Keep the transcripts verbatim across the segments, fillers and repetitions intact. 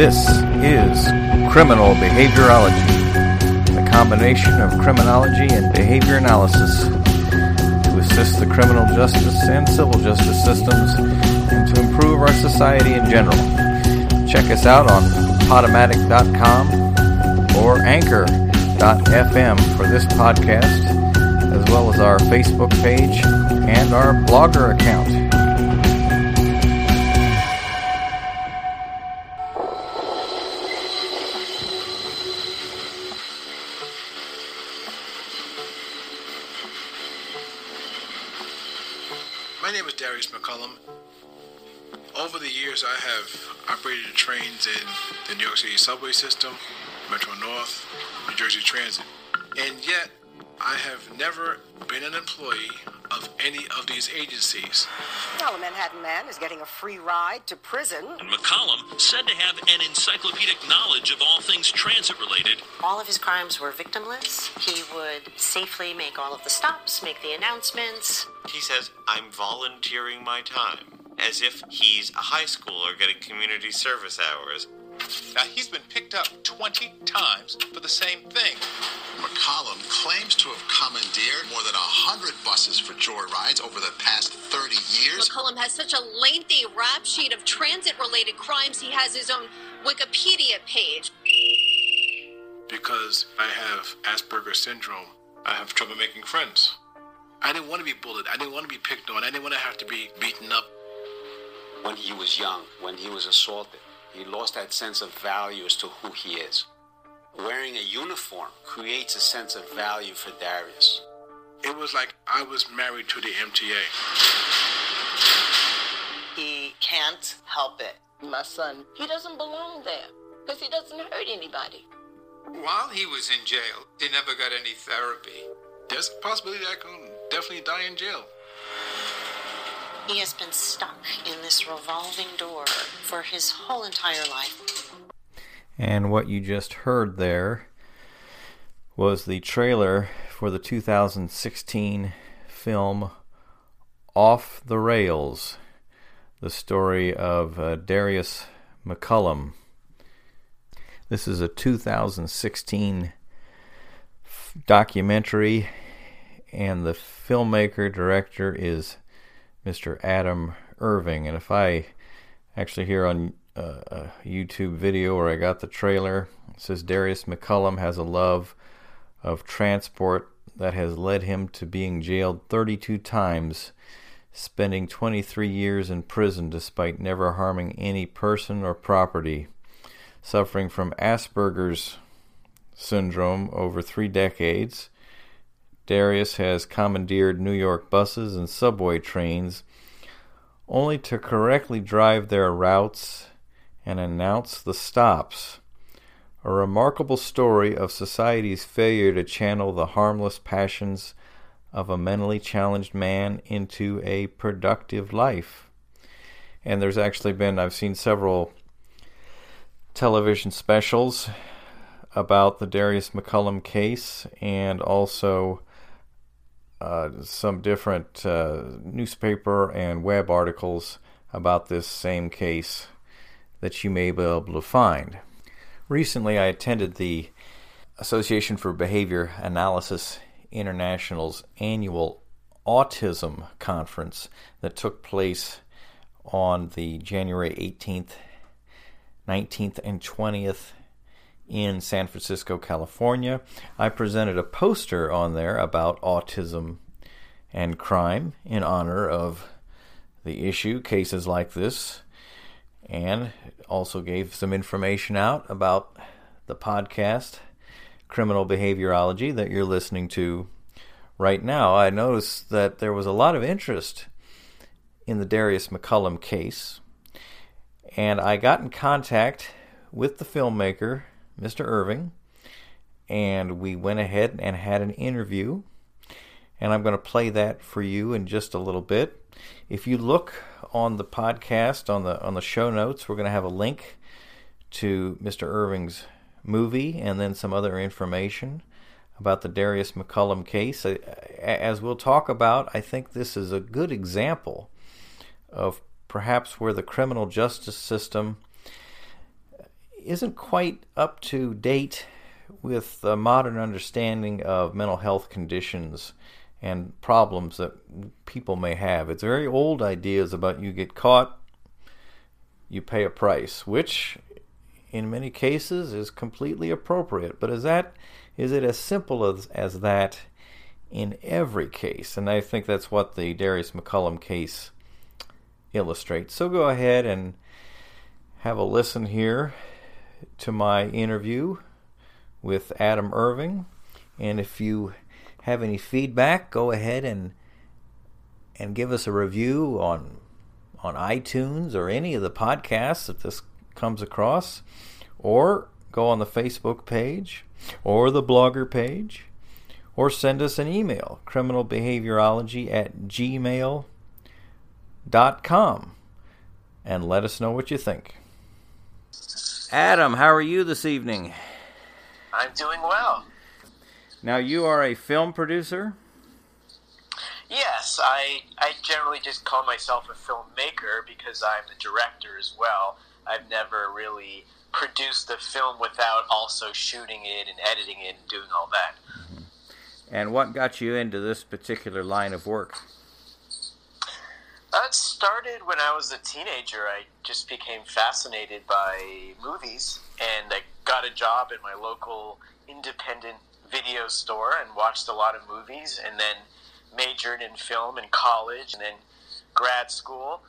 This is Criminal Behaviorology, the combination of criminology and behavior analysis to assist the criminal justice and civil justice systems and to improve our society in general. Check us out on Podomatic dot com or Anchor dot f m for this podcast, as well as our Facebook page and our blogger account. My name is Darius McCollum. Over the years, I have operated trains in the New York City subway system, Metro North, New Jersey Transit, and yet I have never been an employee of any of these agencies. Well, a Manhattan man is getting a free ride to prison. And McCollum, said to have an encyclopedic knowledge of all things transit-related. All of his crimes were victimless. He would safely make all of the stops, make the announcements. He says, I'm volunteering my time, as if he's a high schooler getting community service hours. Now, he's been picked up twenty times for the same thing. McCollum claims to have commandeered more than one hundred buses for joyrides over the past thirty years. McCollum has such a lengthy rap sheet of transit-related crimes, he has his own Wikipedia page. Because I have Asperger's syndrome, I have trouble making friends. I didn't want to be bullied. I didn't want to be picked on. I didn't want to have to be beaten up. When he was young, when he was assaulted, he lost that sense of value as to who he is. Wearing a uniform creates a sense of value for Darius. It was like I was married to the M T A. He can't help it. My son, he doesn't belong there because he doesn't hurt anybody. While he was in jail, he never got any therapy. There's a possibility that I can definitely die in jail. He has been stuck in this revolving door for his whole entire life. And what you just heard there was the trailer for the two thousand sixteen film Off the Rails, the story of uh, Darius McCollum. This is a two thousand sixteen f- documentary, and the filmmaker director is Mister Adam Irving. And if I actually hear on uh, a YouTube video where I got the trailer, it says Darius McCollum has a love of transport that has led him to being jailed thirty-two times, spending twenty-three years in prison despite never harming any person or property, suffering from Asperger's syndrome over three decades. Darius has commandeered New York buses and subway trains only to correctly drive their routes and announce the stops. A remarkable story of society's failure to channel the harmless passions of a mentally challenged man into a productive life. And there's actually been, I've seen several television specials about the Darius McCollum case, and also Uh, some different uh, newspaper and web articles about this same case that you may be able to find. Recently, I attended the Association for Behavior Analysis International's annual Autism Conference that took place on the January eighteenth, nineteenth, and twentieth in San Francisco, California. I presented a poster on there about autism and crime in honor of the issue, cases like this, and also gave some information out about the podcast, Criminal Behaviorology, that you're listening to right now. I noticed that there was a lot of interest in the Darius McCollum case, and I got in contact with the filmmaker, Mister Irving, and we went ahead and had an interview, and I'm going to play that for you in just a little bit. If you look on the podcast, on the on the show notes, we're going to have a link to Mister Irving's movie and then some other information about the Darius McCollum case. As we'll talk about, I think this is a good example of perhaps where the criminal justice system isn't quite up to date with the modern understanding of mental health conditions and problems that people may have. It's very old ideas about you get caught, you pay a price, which in many cases is completely appropriate. But is that is it as simple as, as that in every case? And I think that's what the Darius McCollum case illustrates. So go ahead and have a listen here to my interview with Adam Irving. And if you have any feedback, go ahead and and give us a review on on iTunes or any of the podcasts that this comes across, or go on the Facebook page or the blogger page, or send us an email, criminal behaviorology at gmail dot com, and let us know what you think. Adam, how are you this evening? I'm doing well. Now, you are a film producer? Yes, I I generally just call myself a filmmaker because I'm a director as well. I've never really produced a film without also shooting it and editing it and doing all that. Mm-hmm. And what got you into this particular line of work? It started when I was a teenager. I just became fascinated by movies, and I got a job in my local independent video store and watched a lot of movies, and then majored in film in college and then grad school.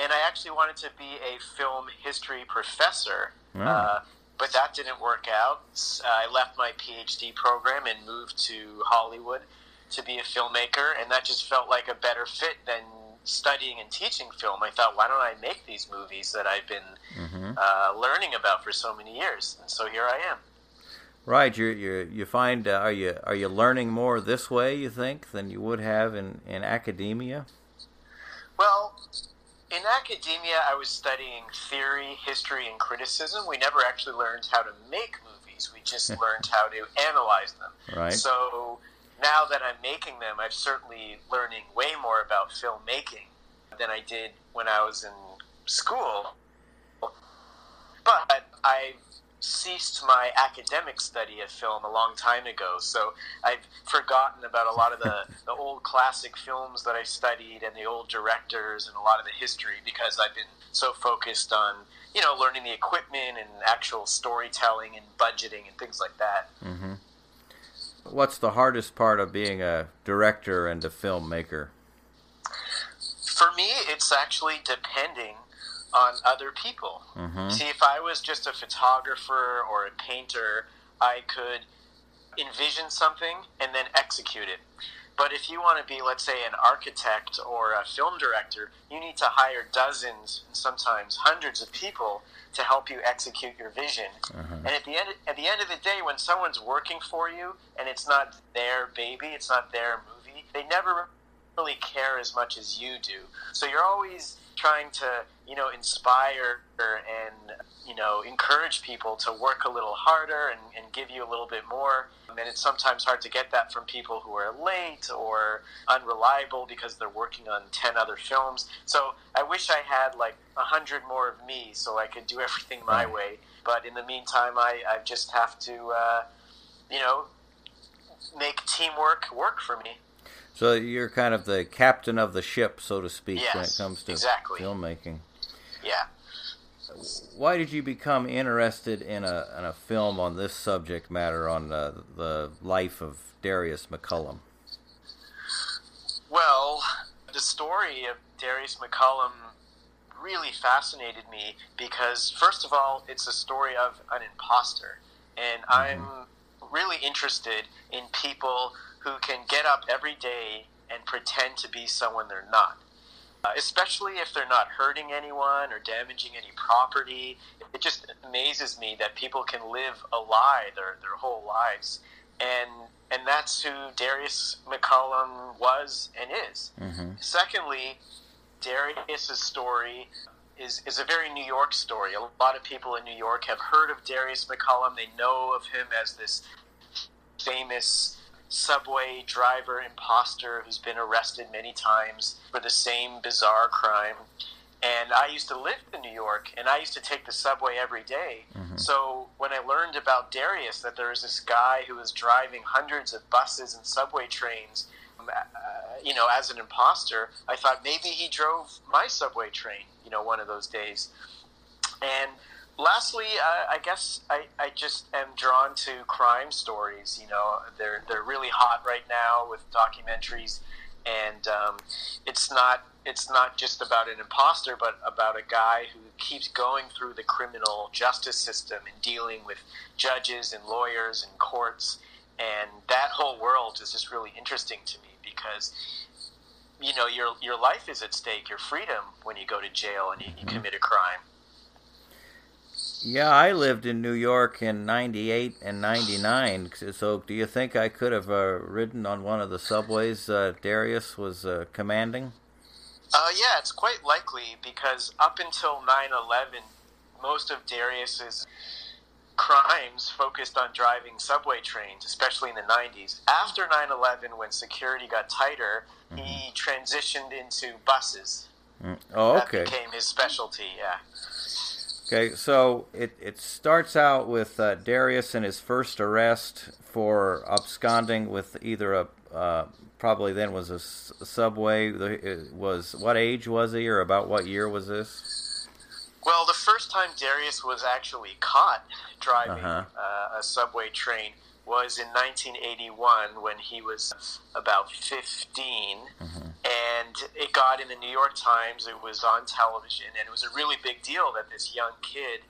And I actually wanted to be a film history professor, oh. uh, but that didn't work out. I left my P H D program and moved to Hollywood to be a filmmaker, and that just felt like a better fit than studying and teaching film. I thought, why don't I make these movies that I've been mm-hmm. uh, learning about for so many years? And so here I am. Right, you you you find uh, are you are you learning more this way, you think, than you would have in, in academia? Well, in academia, I was studying theory, history, and criticism. We never actually learned how to make movies. We just learned how to analyze them. Right. So now that I'm making them, I'm certainly learning way more about filmmaking than I did when I was in school. But I've ceased my academic study of film a long time ago, so I've forgotten about a lot of the, the old classic films that I studied and the old directors and a lot of the history, because I've been so focused on, you know, learning the equipment and actual storytelling and budgeting and things like that. Mm-hmm. What's the hardest part of being a director and a filmmaker? For me, it's actually depending on other people. Mm-hmm. See, if I was just a photographer or a painter, I could envision something and then execute it. But if you want to be, let's say, an architect or a film director, you need to hire dozens and sometimes hundreds of people to help you execute your vision. Uh-huh. And at the end, at the end of the day, when someone's working for you and it's not their baby, it's not their movie, they never really care as much as you do. So you're always trying to, you know, inspire and, you know, encourage people to work a little harder and, and give you a little bit more. And it's sometimes hard to get that from people who are late or unreliable because they're working on ten other films. So I wish I had like a hundred more of me so I could do everything my way. But in the meantime, I, I just have to, uh, you know, make teamwork work for me. So you're kind of the captain of the ship, so to speak, yes, when it comes to exactly. filmmaking. Yeah. Why did you become interested in a in a film on this subject matter, on the, the life of Darius McCollum? Well, the story of Darius McCollum really fascinated me because, first of all, it's a story of an imposter. And I'm mm-hmm. really interested in people who can get up every day and pretend to be someone they're not, uh, especially if they're not hurting anyone or damaging any property. It just amazes me that people can live a lie their their whole lives, and and that's who Darius McCollum was and is. Mm-hmm. Secondly, Darius's story is is a very New York story. A lot of people in New York have heard of Darius McCollum. They know of him as this famous subway driver imposter who's been arrested many times for the same bizarre crime. And I used to live in New York, and I used to take the subway every day. Mm-hmm. So when I learned about Darius, that there was this guy who was driving hundreds of buses and subway trains, uh, you know, as an imposter, I thought maybe he drove my subway train, you know, one of those days. And lastly, uh, I guess I, I just am drawn to crime stories. You know, they're they're really hot right now with documentaries, and um, it's not. It's not just about an imposter, but about a guy who keeps going through the criminal justice system and dealing with judges and lawyers and courts. And that whole world is just really interesting to me because, you know, your your life is at stake, your freedom, when you go to jail and you, you commit a crime. Yeah, I lived in New York in ninety-eight and ninety-nine, so do you think I could have uh, ridden on one of the subways uh, Darius was uh, commanding? Uh, yeah, it's quite likely, because up until nine eleven, most of Darius's crimes focused on driving subway trains, especially in the nineties. After nine eleven, when security got tighter, mm-hmm. he transitioned into buses. Oh, okay. That became his specialty, yeah. Okay, so it, it starts out with uh, Darius in his first arrest for absconding with either a... Uh, probably then was a s- subway. It was, what age was he, or about what year was this? Well, the first time Darius was actually caught driving uh-huh. uh, a subway train was in nineteen eighty-one, when he was about fifteen, mm-hmm. and it got in the New York Times. It was on television, and it was a really big deal that this young kid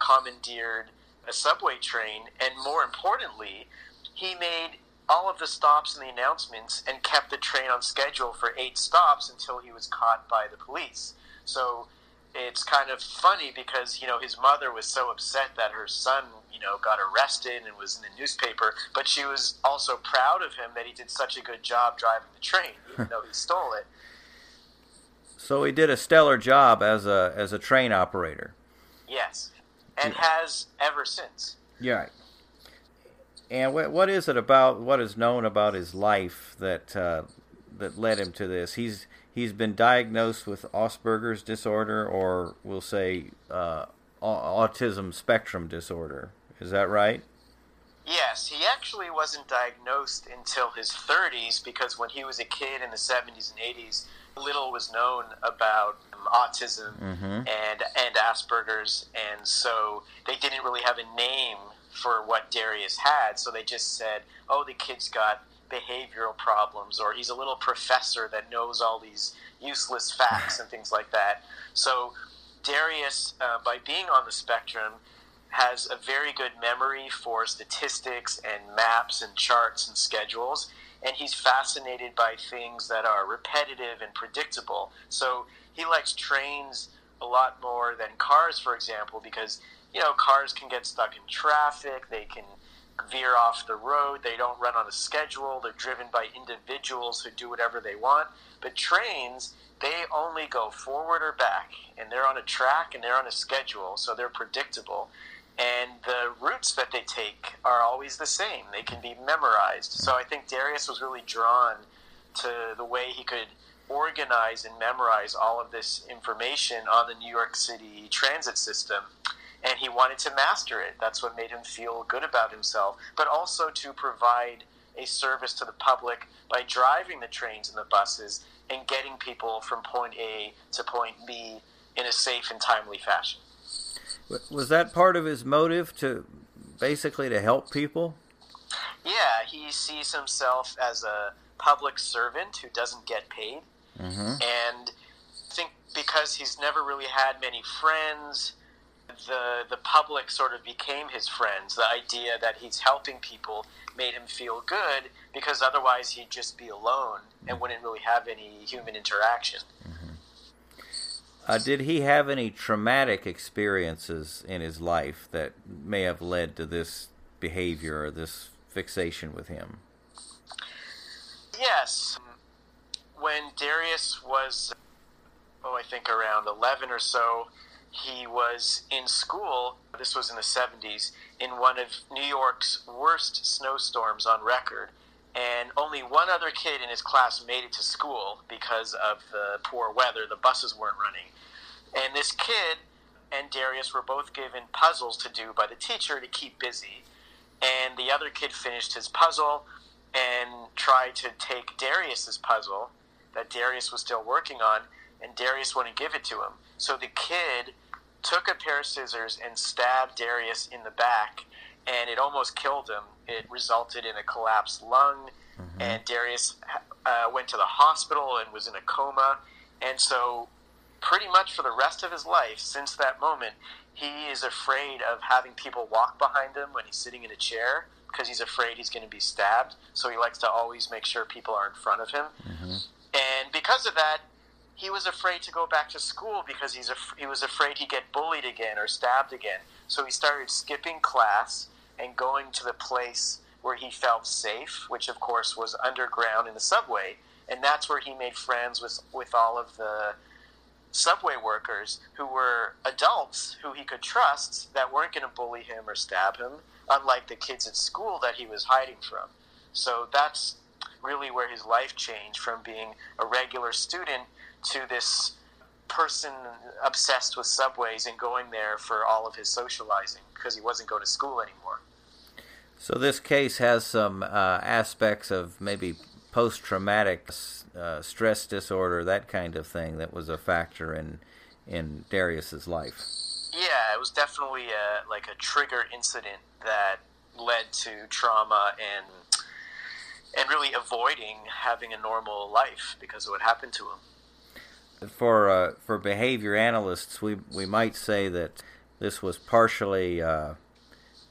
commandeered a subway train, and more importantly, he made all of the stops and the announcements and kept the train on schedule for eight stops until he was caught by the police. So it's kind of funny because, you know, his mother was so upset that her son, you know, got arrested and was in the newspaper, but she was also proud of him that he did such a good job driving the train, even though he stole it. So he did a stellar job as a as a train operator. Yes, and yeah. has ever since. Yeah. And what what is it about what is known about his life that uh, that led him to this? He's he's been diagnosed with Asperger's disorder, or we'll say uh, autism spectrum disorder. Is that right? Yes, he actually wasn't diagnosed until his thirties, because when he was a kid in the seventies and eighties, little was known about um, autism mm-hmm. and and Asperger's, and so they didn't really have a name for what Darius had, so they just said, oh, the kid's got behavioral problems, or he's a little professor that knows all these useless facts and things like that. So Darius, uh, by being on the spectrum, has a very good memory for statistics and maps and charts and schedules, and he's fascinated by things that are repetitive and predictable. So he likes trains a lot more than cars, for example, because you know, cars can get stuck in traffic, they can veer off the road, they don't run on a schedule, they're driven by individuals who do whatever they want. But trains, they only go forward or back, and they're on a track and they're on a schedule, so they're predictable. And the routes that they take are always the same. They can be memorized. So I think Darius was really drawn to the way he could organize and memorize all of this information on the New York City transit system. And he wanted to master it. That's what made him feel good about himself, but also to provide a service to the public by driving the trains and the buses and getting people from point A to point B in a safe and timely fashion. Was that part of his motive, to basically to help people? Yeah, he sees himself as a public servant who doesn't get paid. Mm-hmm. And I think because he's never really had many friends, the the public sort of became his friends. The idea that he's helping people made him feel good, because otherwise he'd just be alone and wouldn't really have any human interaction. Mm-hmm. Uh, did he have any traumatic experiences in his life that may have led to this behavior or this fixation with him? Yes. When Darius was, oh, I think around eleven or so, he was in school, this was in the seventies, in one of New York's worst snowstorms on record. And only one other kid in his class made it to school because of the poor weather. The buses weren't running. And this kid and Darius were both given puzzles to do by the teacher to keep busy. And the other kid finished his puzzle and tried to take Darius's puzzle that Darius was still working on, and Darius wouldn't give it to him. So the kid took a pair of scissors and stabbed Darius in the back, and it almost killed him. It resulted in a collapsed lung, mm-hmm. and Darius uh, went to the hospital and was in a coma. And so pretty much for the rest of his life, since that moment, he is afraid of having people walk behind him when he's sitting in a chair because he's afraid he's going to be stabbed. So he likes to always make sure people are in front of him. Mm-hmm. And because of that, he was afraid to go back to school because he's af- he was afraid he'd get bullied again or stabbed again. So he started skipping class and going to the place where he felt safe, which, of course, was underground in the subway. And that's where he made friends with, with all of the subway workers who were adults who he could trust that weren't going to bully him or stab him, unlike the kids at school that he was hiding from. So that's really where his life changed from being a regular student to this person obsessed with subways and going there for all of his socializing because he wasn't going to school anymore. So this case has some uh, aspects of maybe post-traumatic uh, stress disorder, that kind of thing that was a factor in in Darius's life. Yeah, it was definitely a, like a trigger incident that led to trauma and and really avoiding having a normal life because of what happened to him. For uh, for behavior analysts, we we might say that this was partially, uh,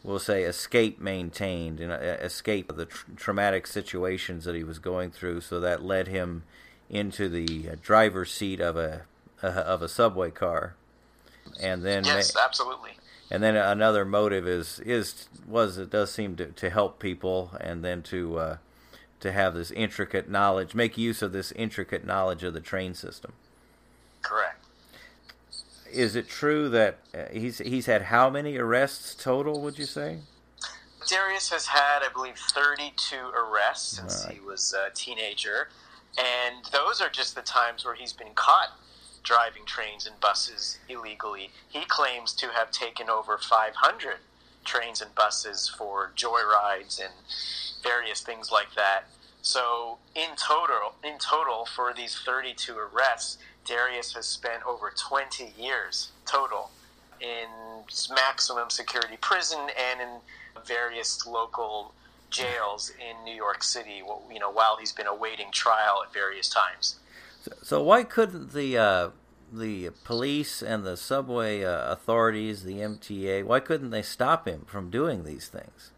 we'll say, escape maintained, you know, escape of the tr- traumatic situations that he was going through. So that led him into the driver's seat of a uh, of a subway car, and then yes, ma- absolutely. And then another motive is is was it does seem to, to help people, and then to uh, to have this intricate knowledge, make use of this intricate knowledge of the train system. Correct. Is it true that he's he's had how many arrests total, would you say? Darius has had, I believe, thirty-two arrests since right. he was a teenager. And those are just the times where he's been caught driving trains and buses illegally. He claims to have taken over five hundred trains and buses for joyrides and various things like that. So in total, in total for these thirty-two arrests, Darius has spent over twenty years total in maximum security prison and in various local jails in New York City, you know, while he's been awaiting trial at various times. So, so why couldn't the uh, the police and the subway uh, authorities, the M T A, why couldn't they stop him from doing these things?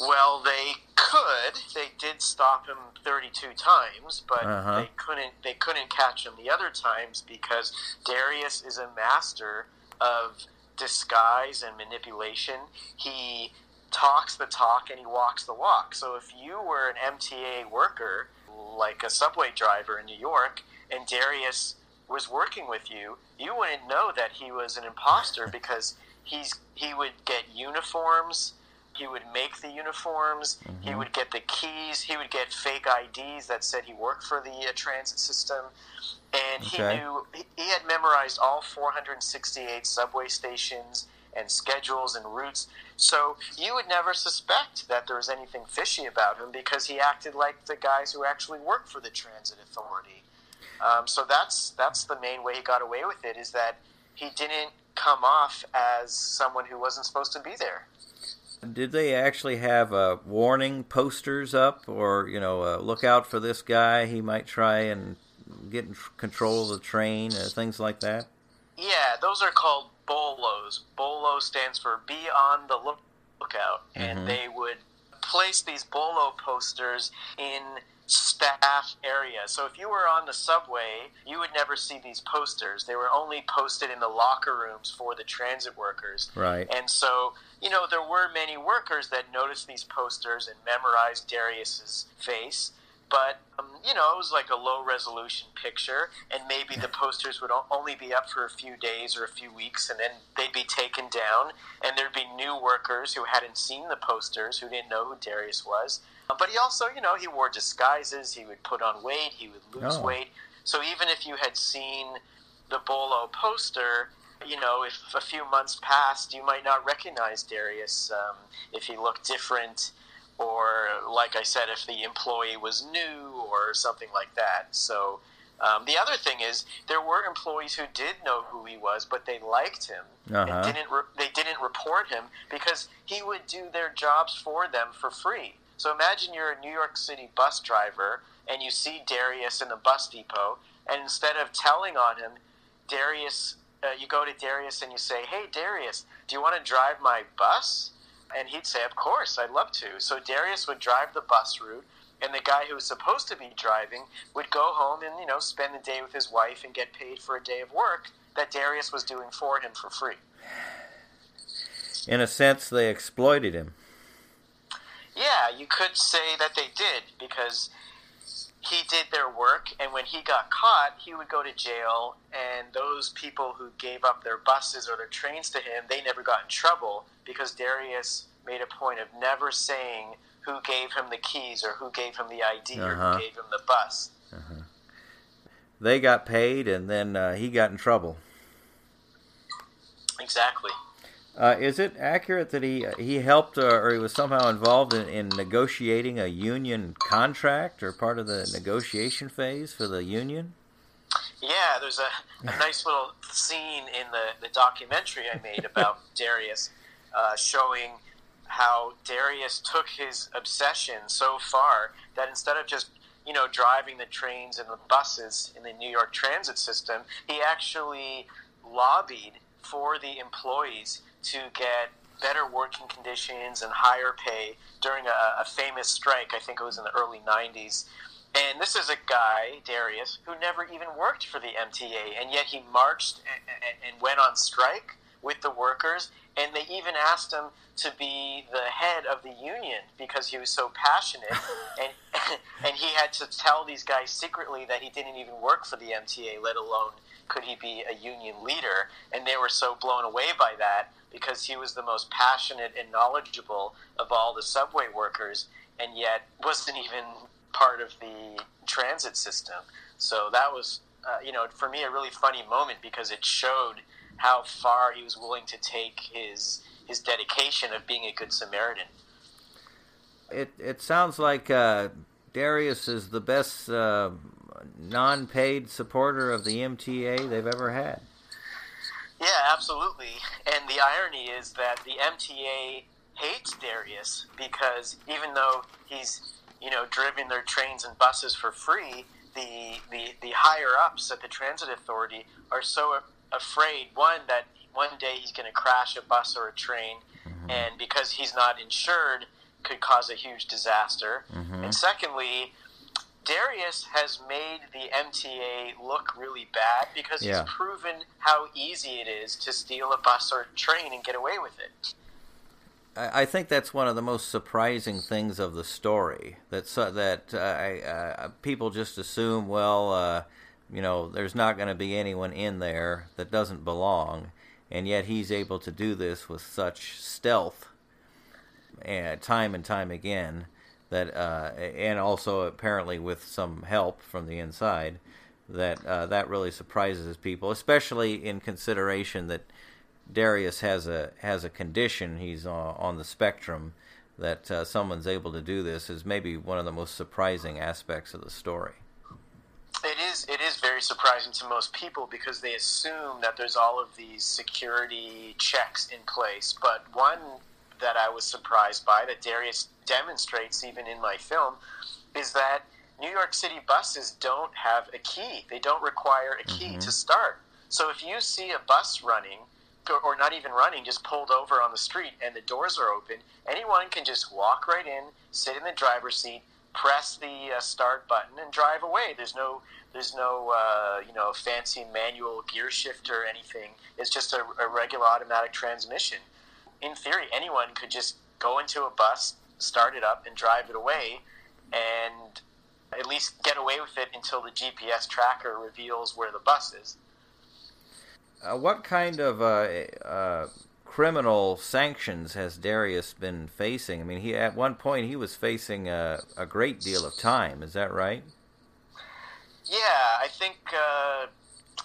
Well, they could. They did stop him thirty-two times, but uh-huh. they couldn't. They couldn't catch him the other times because Darius is a master of disguise and manipulation. He talks the talk and he walks the walk. So if you were an M T A worker, like a subway driver in New York, and Darius was working with you, you wouldn't know that he was an imposter because he's he would get uniforms. He would make the uniforms, mm-hmm. he would get the keys, he would get fake I Ds that said he worked for the uh, transit system, and okay. he knew, he, he had memorized all four hundred sixty-eight subway stations and schedules and routes, so you would never suspect that there was anything fishy about him because he acted like the guys who actually worked for the transit authority. Um, so that's that's the main way he got away with it, is that he didn't come off as someone who wasn't supposed to be there. Did they actually have uh, warning posters up, or, you know, uh, look out for this guy, he might try and get in control of the train, uh, things like that? Yeah, those are called BOLOs. BOLO stands for Be on the Look- Lookout, mm-hmm. and they would place these BOLO posters in staff areas. So if you were on the subway, you would never see these posters. They were only posted in the locker rooms for the transit workers. Right. And so, you know, there were many workers that noticed these posters and memorized Darius's face, but um, you know, it was like a low resolution picture, and maybe the posters would only be up for a few days or a few weeks, and then they'd be taken down, and there'd be new workers who hadn't seen the posters, who didn't know who Darius was. But he also, you know, he wore disguises, he would put on weight, he would lose oh. weight. So even if you had seen the BOLO poster, you know, if a few months passed, you might not recognize Darius um, if he looked different, or, like I said, if the employee was new or something like that. So um, the other thing is, there were employees who did know who he was, but they liked him uh-huh. and didn't re- they didn't report him because he would do their jobs for them for free. So imagine you're a New York City bus driver and you see Darius in the bus depot, and instead of telling on him, Darius, uh, you go to Darius and you say, "Hey, Darius, do you want to drive my bus?" And he'd say, "Of course, I'd love to." So Darius would drive the bus route, and the guy who was supposed to be driving would go home and, you know, spend the day with his wife and get paid for a day of work that Darius was doing for him for free. In a sense, they exploited him. Yeah, you could say that they did, because he did their work, and when he got caught, he would go to jail, and those people who gave up their buses or their trains to him, they never got in trouble, because Darius made a point of never saying who gave him the keys or who gave him the I D uh-huh. or who gave him the bus. Uh-huh. They got paid, and then uh, he got in trouble. Exactly. Uh, is it accurate that he he helped uh, or he was somehow involved in, in negotiating a union contract or part of the negotiation phase for the union? Yeah, there's a, a nice little scene in the, the documentary I made about Darius uh, showing how Darius took his obsession so far that instead of just, you know, driving the trains and the buses in the New York transit system, he actually lobbied for the employees to get better working conditions and higher pay during a, a famous strike. I think it was in the early nineties. And this is a guy, Darius, who never even worked for the M T A, and yet he marched and, and went on strike with the workers, and they even asked him to be the head of the union because he was so passionate, and and he had to tell these guys secretly that he didn't even work for the M T A, let alone could he be a union leader, and they were so blown away by that because he was the most passionate and knowledgeable of all the subway workers, and yet wasn't even part of the transit system. So that was, uh, you know, for me a really funny moment because it showed how far he was willing to take his his dedication of being a good Samaritan. It it sounds like uh, Darius is the best uh, non-paid supporter of the M T A they've ever had. Yeah, absolutely. And the irony is that the M T A hates Darius because even though he's, you know, driven their trains and buses for free, the the, the higher-ups at the transit authority are so afraid, one, that one day he's going to crash a bus or a train, mm-hmm. and because he's not insured, could cause a huge disaster. Mm-hmm. And secondly, Darius has made the M T A look really bad because yeah. he's proven how easy it is to steal a bus or a train and get away with it. I think that's one of the most surprising things of the story, that so, that uh, uh, people just assume, well, uh, you know, there's not going to be anyone in there that doesn't belong, and yet he's able to do this with such stealth uh, time and time again. That uh, and also apparently with some help from the inside, that uh, that really surprises people, especially in consideration that Darius has a has a condition. He's on, on the spectrum. That uh, someone's able to do this is maybe one of the most surprising aspects of the story. It is. It is very surprising to most people because they assume that there's all of these security checks in place, but one that I was surprised by, that Darius demonstrates even in my film, is that New York City buses don't have a key. They don't require a key mm-hmm. to start. So if you see a bus running, or not even running, just pulled over on the street and the doors are open, anyone can just walk right in, sit in the driver's seat, press the uh, start button, and drive away. There's no, there's no, uh, you know, fancy manual gear shift or anything. It's just a, a regular automatic transmission. In theory, anyone could just go into a bus, start it up, and drive it away, and at least get away with it until the G P S tracker reveals where the bus is. Uh, what kind of uh, uh, criminal sanctions has Darius been facing? I mean, he at one point he was facing a, a great deal of time. Is that right? Yeah, I think uh,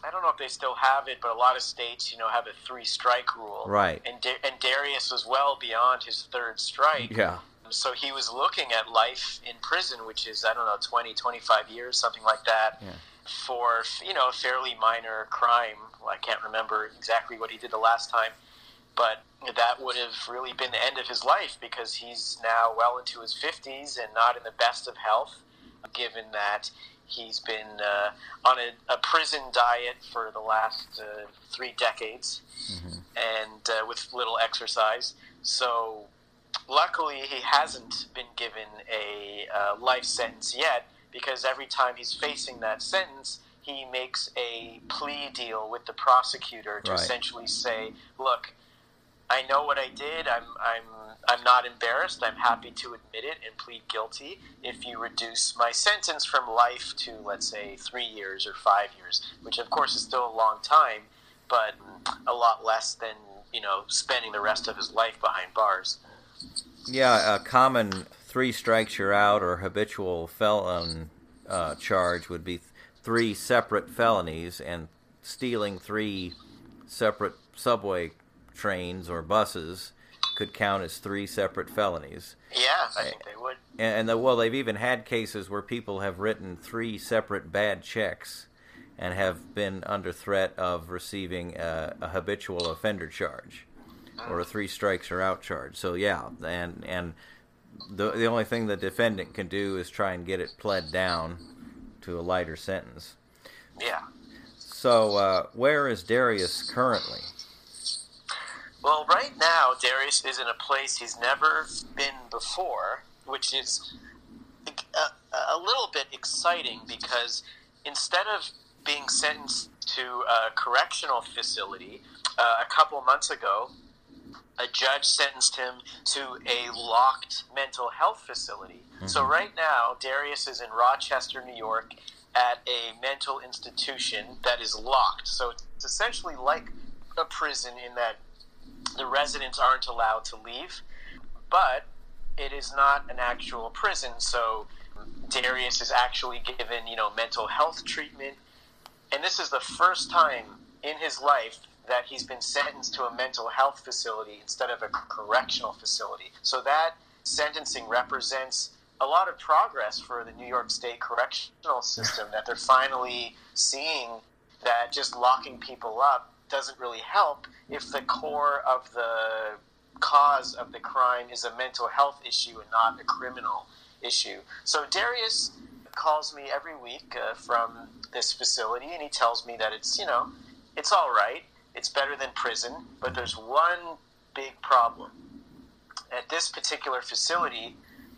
I don't know if they still have it, but a lot of states, you know, have a three-strike rule. Right. And da- and Darius was well beyond his third strike. Yeah. So he was looking at life in prison, which is, I don't know, twenty, twenty-five years, something like that, yeah. for, you know, a fairly minor crime. Well, I can't remember exactly what he did the last time, but that would have really been the end of his life because he's now well into his fifties and not in the best of health, given that he's been uh, on a, a prison diet for the last uh, three decades mm-hmm. and uh, with little exercise. So luckily he hasn't been given a uh, life sentence yet, because every time he's facing that sentence, he makes a plea deal with the prosecutor to right. essentially say, look, I know what I did. I'm I'm I'm not embarrassed. I'm happy to admit it and plead guilty. If you reduce my sentence from life to, let's say, three years or five years, which of course is still a long time, but a lot less than, you know, spending the rest of his life behind bars. Yeah, a common three strikes you're out or habitual felon uh, charge would be three separate felonies, and stealing three separate subway trains or buses could count as three separate felonies. Yeah, I think they would. And, and the, well, they've even had cases where people have written three separate bad checks and have been under threat of receiving a, a habitual offender charge or a three strikes or out charge. So yeah, and and the the only thing the defendant can do is try and get it pled down to a lighter sentence. Yeah. So uh, where is Darius currently? Well, right now, Darius is in a place he's never been before, which is a, a little bit exciting because instead of being sentenced to a correctional facility, uh, a couple months ago, a judge sentenced him to a locked mental health facility. Mm-hmm. So right now, Darius is in Rochester, New York, at a mental institution that is locked. So it's essentially like a prison in that the residents aren't allowed to leave, but it is not an actual prison, so Darius is actually given, you know, mental health treatment, and this is the first time in his life that he's been sentenced to a mental health facility instead of a correctional facility. So that sentencing represents a lot of progress for the New York State correctional system, that they're finally seeing that just locking people up doesn't really help if the core of the cause of the crime is a mental health issue and not a criminal issue. So Darius calls me every week uh, from this facility, and he tells me that it's, you know, it's all right. It's better than prison, but there's one big problem. At this particular facility,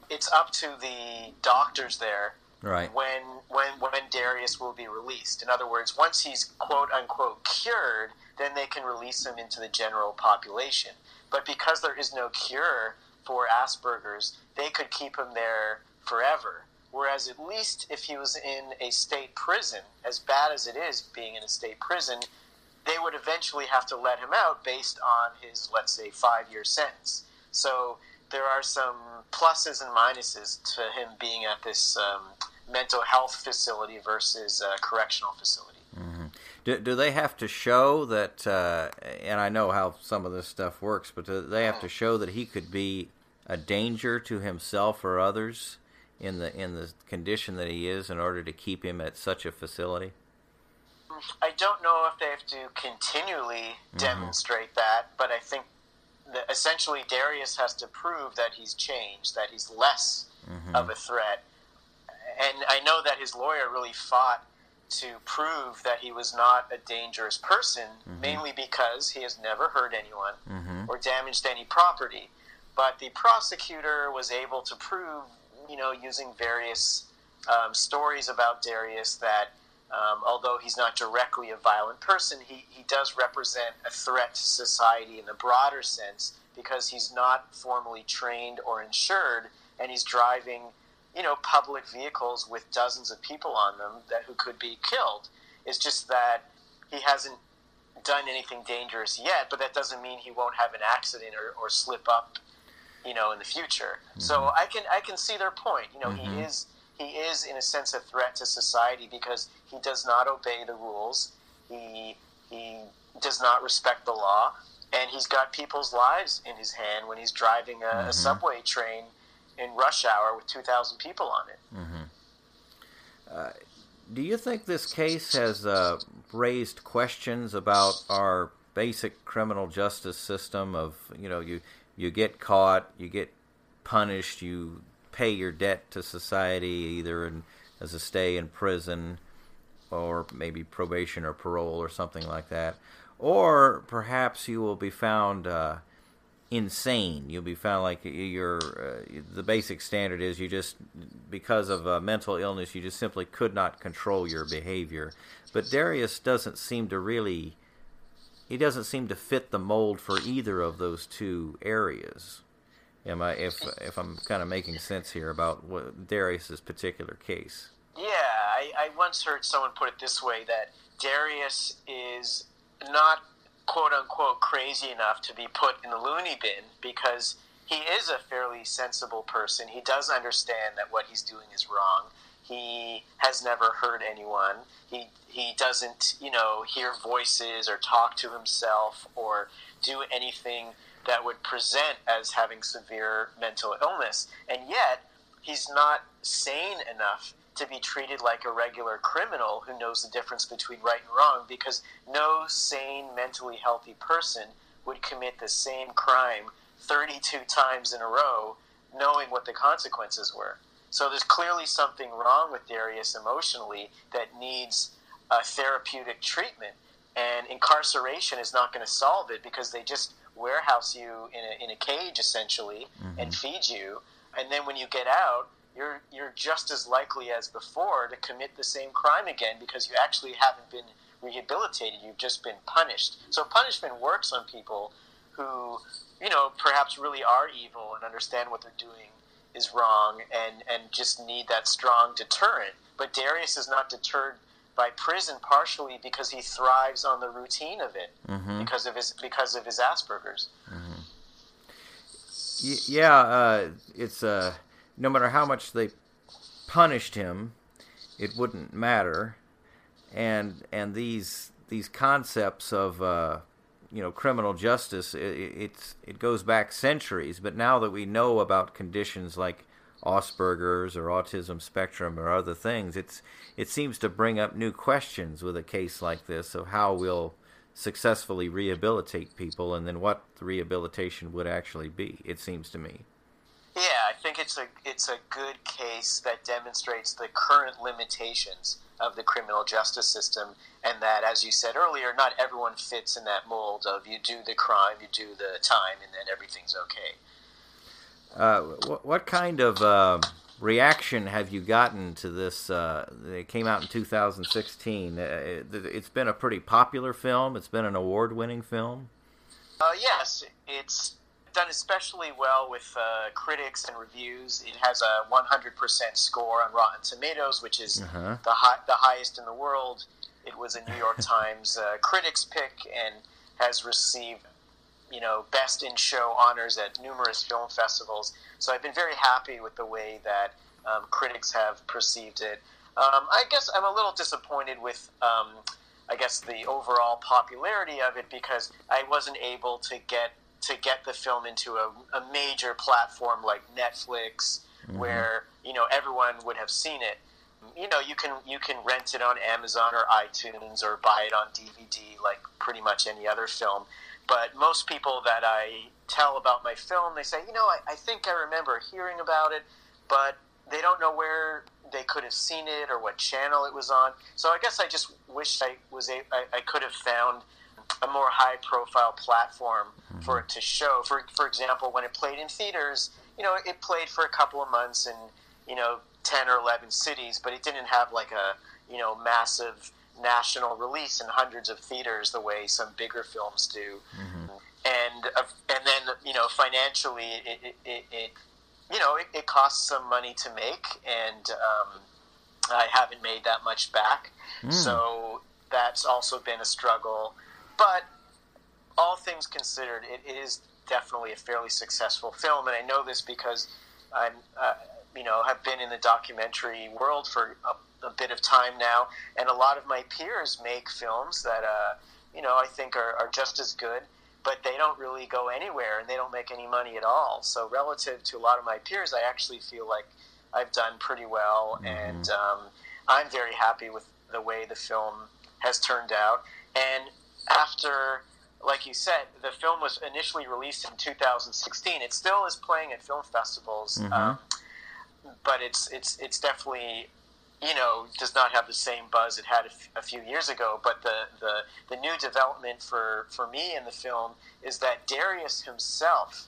it's up to the doctors there right. when when when Darius will be released. In other words, once he's quote unquote cured, then they can release him into the general population. But because there is no cure for Asperger's, they could keep him there forever. Whereas at least if he was in a state prison, as bad as it is being in a state prison, they would eventually have to let him out based on his, let's say, five-year sentence. So there are some pluses and minuses to him being at this um, mental health facility versus a correctional facility. Mm-hmm. Do, do they have to show that, uh, and I know how some of this stuff works, but do they have to show that he could be a danger to himself or others in the in the condition that he is in order to keep him at such a facility? I don't know if they have to continually demonstrate mm-hmm. that, but I think that essentially Darius has to prove that he's changed, that he's less mm-hmm. of a threat. And I know that his lawyer really fought to prove that he was not a dangerous person, mm-hmm. mainly because he has never hurt anyone mm-hmm. or damaged any property. But the prosecutor was able to prove, you know, using various um, stories about Darius that Um, although he's not directly a violent person, he, he does represent a threat to society in the broader sense because he's not formally trained or insured, and he's driving, you know, public vehicles with dozens of people on them that who could be killed. It's just that he hasn't done anything dangerous yet, but that doesn't mean he won't have an accident or, or slip up, you know, in the future. Mm-hmm. So I can I can see their point. You know, mm-hmm. he is... He is, in a sense, a threat to society because he does not obey the rules. He he does not respect the law, and he's got people's lives in his hand when he's driving a, mm-hmm. a subway train in rush hour with two thousand people on it. Mm-hmm. Uh, do you think this case has uh, raised questions about our basic criminal justice system of, you know, you, you get caught, you get punished, you pay your debt to society either in, as a stay in prison or maybe probation or parole or something like that? Or perhaps you will be found uh, insane. You'll be found like you're, uh, the basic standard is you just, because of a mental illness, you just simply could not control your behavior. But Darius doesn't seem to really, he doesn't seem to fit the mold for either of those two areas. Am I, if if I'm kind of making sense here about what Darius's particular case? Yeah, I, I once heard someone put it this way, that Darius is not quote-unquote crazy enough to be put in the loony bin because he is a fairly sensible person. He does understand that what he's doing is wrong. He has never hurt anyone. He he doesn't, you know, hear voices or talk to himself or do anything that would present as having severe mental illness. And yet, he's not sane enough to be treated like a regular criminal who knows the difference between right and wrong, because no sane, mentally healthy person would commit the same crime thirty-two times in a row knowing what the consequences were. So there's clearly something wrong with Darius emotionally that needs a therapeutic treatment, and incarceration is not going to solve it because they just warehouse you in a, in a cage essentially, mm-hmm. and feed you, and then when you get out, you're you're just as likely as before to commit the same crime again because you actually haven't been rehabilitated. You've just been punished. So punishment works on people who, you know, perhaps really are evil and understand what they're doing is wrong and, and just need that strong deterrent. But Darius is not deterred by prison, partially because he thrives on the routine of it, mm-hmm. because of his because of his Asperger's. Mm-hmm. Y- yeah, uh, it's a. Uh... No matter how much they punished him, it wouldn't matter. And and these these concepts of uh, you know, criminal justice, it, it's it goes back centuries. But now that we know about conditions like Asperger's or autism spectrum or other things, it's it seems to bring up new questions with a case like this of how we'll successfully rehabilitate people and then what the rehabilitation would actually be. It seems to me. Yeah, I think it's a it's a good case that demonstrates the current limitations of the criminal justice system, and that, as you said earlier, not everyone fits in that mold of you do the crime, you do the time, and then everything's okay. Uh, what, what kind of uh, reaction have you gotten to this? Uh, it came out in two thousand sixteen. It, it's been a pretty popular film. It's been an award-winning film. Uh, yes, it's done especially well with uh, critics and reviews. It has a one hundred percent score on Rotten Tomatoes, which is uh-huh. the hi- the highest in the world. It was a New York Times uh, critics pick and has received, you know, best in show honors at numerous film festivals. So I've been very happy with the way that um, critics have perceived it. Um, I guess I'm a little disappointed with, um, I guess, the overall popularity of it because I wasn't able to get to get the film into a, a major platform like Netflix, mm-hmm. where, you know, everyone would have seen it. You know, you can you can rent it on Amazon or iTunes or buy it on D V D like pretty much any other film. But most people that I tell about my film, they say, you know, I, I think I remember hearing about it, but they don't know where they could have seen it or what channel it was on. So I guess I just wish I was a, I, I could have found a more high-profile platform for it to show. For for example, when it played in theaters, you know, it played for a couple of months in, you know, ten or eleven cities, but it didn't have like a, you know, massive national release in hundreds of theaters the way some bigger films do. Mm-hmm. And uh, and then, you know, financially, it, it, it, it you know, it, it costs some money to make, and um, I haven't made that much back. Mm. So that's also been a struggle. But all things considered, it is definitely a fairly successful film, and I know this because I'm, uh, you know, have been in the documentary world for a, a bit of time now, and a lot of my peers make films that, uh, you know, I think are, are just as good, but they don't really go anywhere and they don't make any money at all. So relative to a lot of my peers, I actually feel like I've done pretty well, mm-hmm. and um, I'm very happy with the way the film has turned out. And after, like you said, the film was initially released in two thousand sixteen. It still is playing at film festivals, mm-hmm. um, but it's it's it's definitely, you know, does not have the same buzz it had a, f- a few years ago. But the, the, the new development for, for me in the film is that Darius himself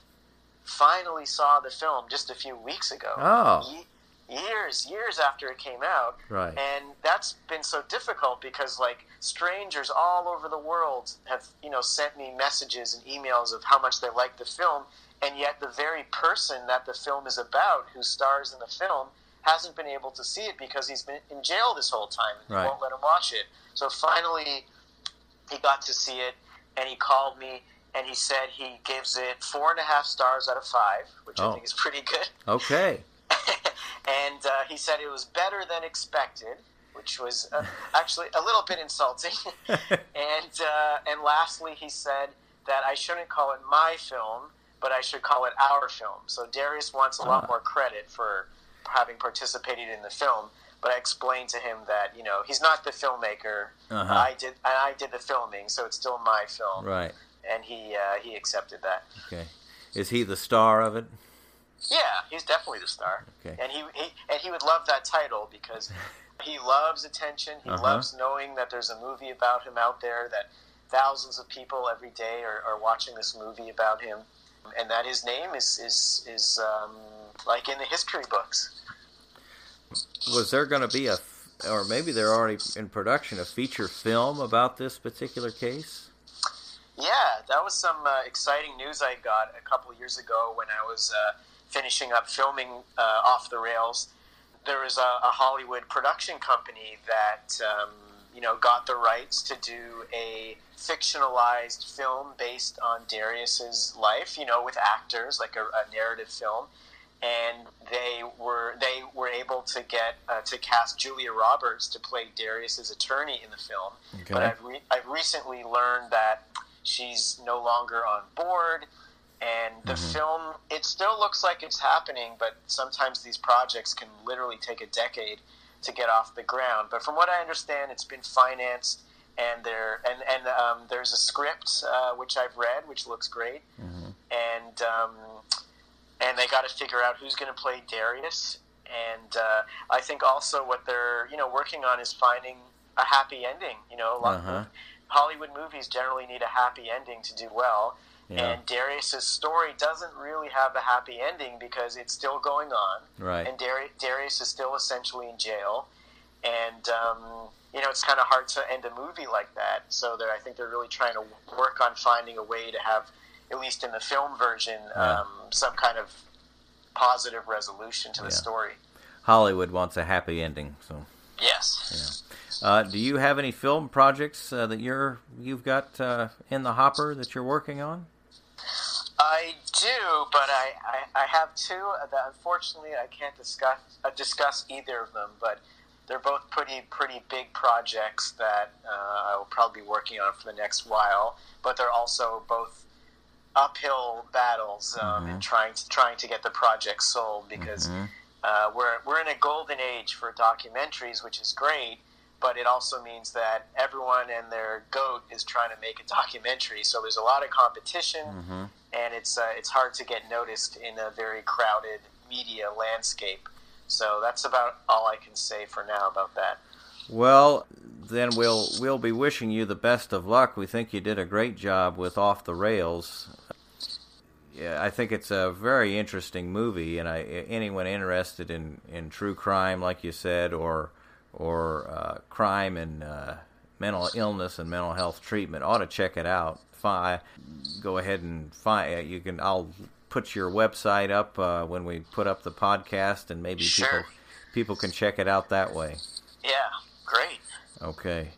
finally saw the film just a few weeks ago. Oh. He, Years, years after it came out, right. And that's been so difficult because, like, strangers all over the world have, you know, sent me messages and emails of how much they like the film, and yet the very person that the film is about, who stars in the film, hasn't been able to see it because he's been in jail this whole time. They right. won't let him watch it. So finally, he got to see it, and he called me. And he said he gives it four and a half stars out of five, which oh. I think is pretty good. Okay. And uh, he said it was better than expected, which was uh, actually a little bit insulting. and uh, and lastly, he said that I shouldn't call it my film, but I should call it our film. So Darius wants a ah. lot more credit for having participated in the film. But I explained to him that, you know, he's not the filmmaker. Uh-huh. I did I did the filming, so it's still my film. Right. And he uh, he accepted that. Okay, is he the star of it? Yeah, he's definitely the star. Okay, and he, he and he would love that title because he loves attention. He uh-huh. loves knowing that there's a movie about him out there, that thousands of people every day are, are watching this movie about him, and that his name is is is um, like in the history books. Was there going to be a, or maybe they're already in production, a feature film about this particular case? Yeah, that was some uh, exciting news I got a couple of years ago when I was uh, finishing up filming uh, Off the Rails. There was a, a Hollywood production company that um, you know got the rights to do a fictionalized film based on Darius's life, you know, with actors, like a, a narrative film. And they were they were able to get uh, to cast Julia Roberts to play Darius's attorney in the film. Okay. But I've re- I've recently learned that she's no longer on board, and the mm-hmm. film, it still looks like it's happening, but sometimes these projects can literally take a decade to get off the ground. But from what I understand, it's been financed, and there and and um, there's a script uh, which I've read, which looks great, mm-hmm. and um, and they got to figure out who's going to play Darius, and uh, I think also what they're you know working on is finding a happy ending. You know, a lot uh-huh. of Hollywood movies generally need a happy ending to do well, yeah. and Darius's story doesn't really have a happy ending because it's still going on, right. and Dari- Darius is still essentially in jail, and um, you know it's kind of hard to end a movie like that, so I think they're really trying to work on finding a way to have, at least in the film version, yeah. um, some kind of positive resolution to yeah. the story. Hollywood wants a happy ending, so... Yes. Yeah. Uh, do you have any film projects uh, that you're you've got uh, in the hopper that you're working on? I do, but I, I, I have two that unfortunately I can't discuss uh, discuss either of them. But they're both pretty pretty big projects that uh, I will probably be working on for the next while. But they're also both uphill battles um, mm-hmm. in trying to trying to get the project sold because. Mm-hmm. Uh, we're we're in a golden age for documentaries, which is great, but it also means that everyone and their goat is trying to make a documentary. So there's a lot of competition, mm-hmm. and it's uh, it's hard to get noticed in a very crowded media landscape. So that's about all I can say for now about that. Well, then we'll we'll be wishing you the best of luck. We think you did a great job with Off the Rails. Yeah, I think it's a very interesting movie, and I, anyone interested in, in true crime, like you said, or or uh, crime and uh, mental illness and mental health treatment, ought to check it out. Fi- go ahead and find it. You can. I'll put your website up uh, when we put up the podcast, and maybe sure. people people can check it out that way. Yeah, great. Okay,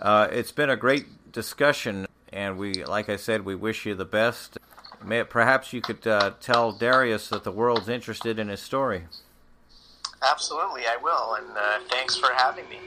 uh, it's been a great discussion, and we, like I said, we wish you the best. May, perhaps you could uh, tell Darius that the world's interested in his story. Absolutely, I will, and uh, thanks for having me.